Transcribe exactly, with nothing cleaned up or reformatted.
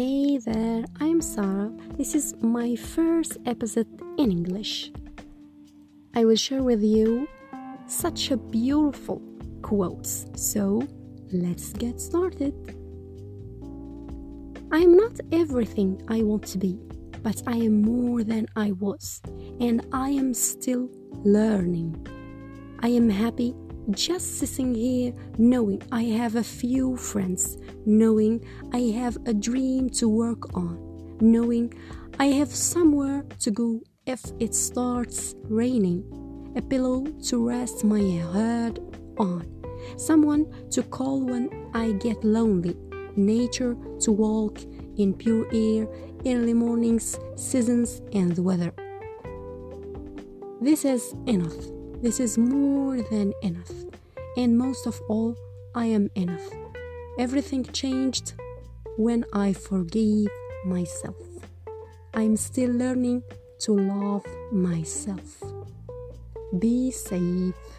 Hey there, I'm Sarah. This is my first episode in English. I will share with you such a beautiful quotes. So, let's get started. I am not everything I want to be, but I am more than I was, and I am still learning. I am happy just sitting here, knowing I have a few friends, knowing I have a dream to work on, knowing I have somewhere to go if it starts raining, a pillow to rest my head on, someone to call when I get lonely, nature to walk in pure air, early mornings, seasons and the weather. This is enough. This is more than enough. And most of all, I am enough. Everything changed when I forgave myself. I'm still learning to love myself. Be safe.